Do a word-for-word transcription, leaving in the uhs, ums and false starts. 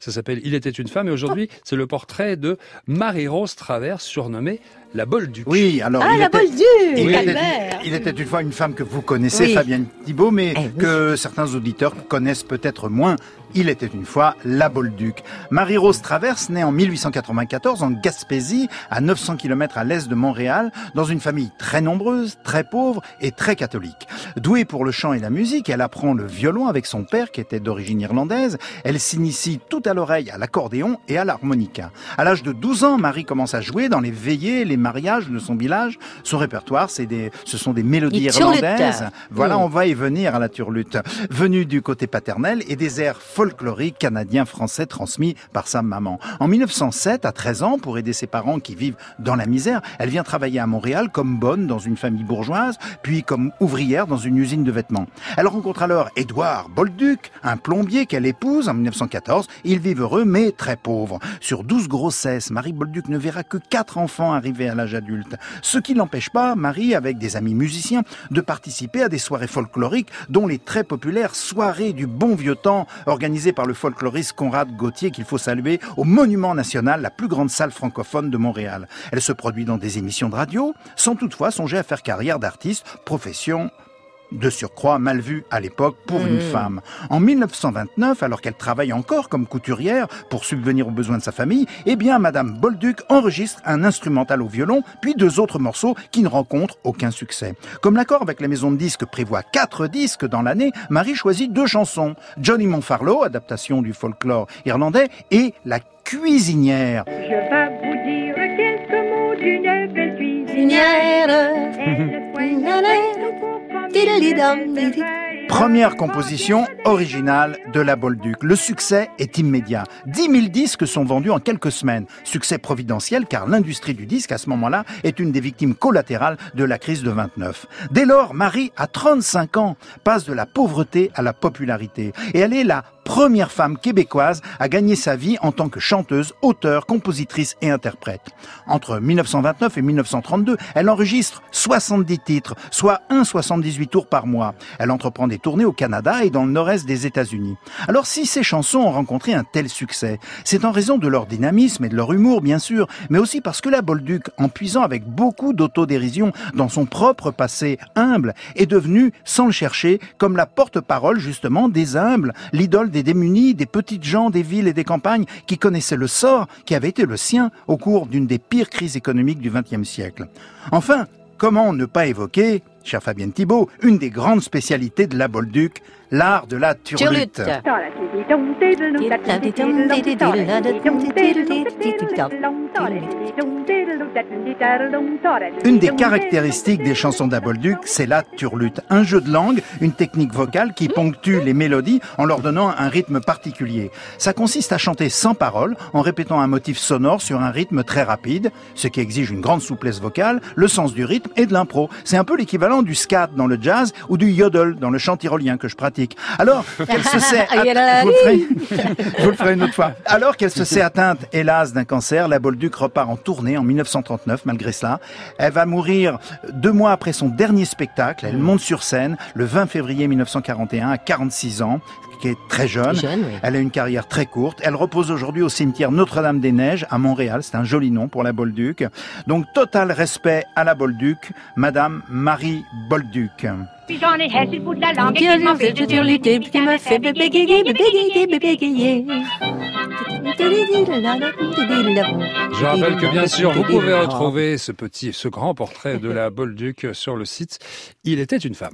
Ça s'appelle « Il était une femme » et aujourd'hui, c'est le portrait de Marie Rose Travers, surnommée La Bolduc. Oui, alors ah, il, la était, Bolduc, il, était, il était une fois une femme que vous connaissez, oui. Fabienne Thibault, mais eh, oui. que certains auditeurs connaissent peut-être moins. Il était une fois La Bolduc. Marie Rose Travers naît en mille huit cent quatre-vingt-quatorze en Gaspésie, à neuf cents kilomètres à l'est de Montréal, dans une famille très nombreuse, très pauvre et très catholique. Douée pour le chant et la musique, elle apprend le violon avec son père qui était d'origine irlandaise. Elle s'initie tout à l'oreille à l'accordéon et à l'harmonica. À l'âge de douze ans, Marie commence à jouer dans les veillées, les mariages de son village. Son répertoire, c'est des, ce sont des mélodies irlandaises. Voilà, oui. on va y venir à la turlute. Venue du côté paternel et des airs folklorique canadien-français transmis par sa maman. En mille neuf cent sept, à treize ans, pour aider ses parents qui vivent dans la misère, elle vient travailler à Montréal comme bonne dans une famille bourgeoise, puis comme ouvrière dans une usine de vêtements. Elle rencontre alors Édouard Bolduc, un plombier qu'elle épouse en mille neuf cent quatorze. Ils vivent heureux, mais très pauvres. Sur douze grossesses, Marie Bolduc ne verra que quatre enfants arriver à l'âge adulte. Ce qui n'empêche pas Marie, avec des amis musiciens, de participer à des soirées folkloriques, dont les très populaires soirées du bon vieux temps, organisées Organisée par le folkloriste Conrad Gauthier, qu'il faut saluer, au Monument National, la plus grande salle francophone de Montréal. Elle se produit dans des émissions de radio, sans toutefois songer à faire carrière d'artiste, profession de surcroît mal vue à l'époque pour mmh. une femme. En mille neuf cent vingt-neuf, alors qu'elle travaille encore comme couturière pour subvenir aux besoins de sa famille, eh bien Madame Bolduc enregistre un instrumental au violon, puis deux autres morceaux qui ne rencontrent aucun succès. Comme l'accord avec la maison de disques prévoit quatre disques dans l'année, Marie choisit deux chansons, Johnny Monfarlow, adaptation du folklore irlandais, et La Cuisinière. Je vais vous dire quelques mots d'une belle cuisinière. Première composition originale de La Bolduc. Le succès est immédiat. dix mille disques sont vendus en quelques semaines. Succès providentiel car l'industrie du disque à ce moment-là est une des victimes collatérales de la crise de vingt-neuf. Dès lors, Marie, à trente-cinq ans, passe de la pauvreté à la popularité. Et elle est la première femme québécoise à gagner sa vie en tant que chanteuse, auteure, compositrice et interprète. Entre mille neuf cent vingt-neuf et mille neuf cent trente-deux, elle enregistre soixante-dix titres, soit un virgule soixante-dix-huit tours par mois. Elle entreprend des tournées au Canada et dans le nord-est des États-Unis. Alors si ces chansons ont rencontré un tel succès, c'est en raison de leur dynamisme et de leur humour bien sûr, mais aussi parce que la Bolduc, en puisant avec beaucoup d'autodérision dans son propre passé humble, est devenue, sans le chercher, comme la porte-parole justement des humbles, l'idole des des démunis, des petites gens des villes et des campagnes qui connaissaient le sort qui avait été le sien au cours d'une des pires crises économiques du vingtième siècle. Enfin, comment ne pas évoquer, chère Fabienne Thibault, une des grandes spécialités de la Bolduc, l'art de la turlute. Une des caractéristiques des chansons de la Bolduc, c'est la turlute. Un jeu de langue, une technique vocale qui ponctue les mélodies en leur donnant un rythme particulier. Ça consiste à chanter sans parole, en répétant un motif sonore sur un rythme très rapide, ce qui exige une grande souplesse vocale, le sens du rythme et de l'impro. C'est un peu l'équivalent du scat dans le jazz ou du yodel dans le chant tyrolien que je pratique. Alors qu'elle se sait... At- je, vous ferai... je vous le ferai une autre fois. Alors qu'elle se sait atteinte, hélas, d'un cancer, la Bolduc repart en tournée en mille neuf cent trente-neuf, malgré cela. Elle va mourir deux mois après son dernier spectacle. Elle monte sur scène le vingt février mille neuf cent quarante et un à quarante-six ans, qui est très jeune. jeune oui. Elle a une carrière très courte. Elle repose aujourd'hui au cimetière Notre-Dame-des-Neiges à Montréal. C'est un joli nom pour la Bolduc. Donc, total respect à la Bolduc, Madame Marie Bolduc. Puis j'en ai hâte le bout de la langue et qui m'empêche de turluter, qui me fait bégayer, bégayer, bégayer. Je rappelle que bien sûr, vous pouvez retrouver ce petit, ce grand portrait de la Bolduc sur le site Il était une femme.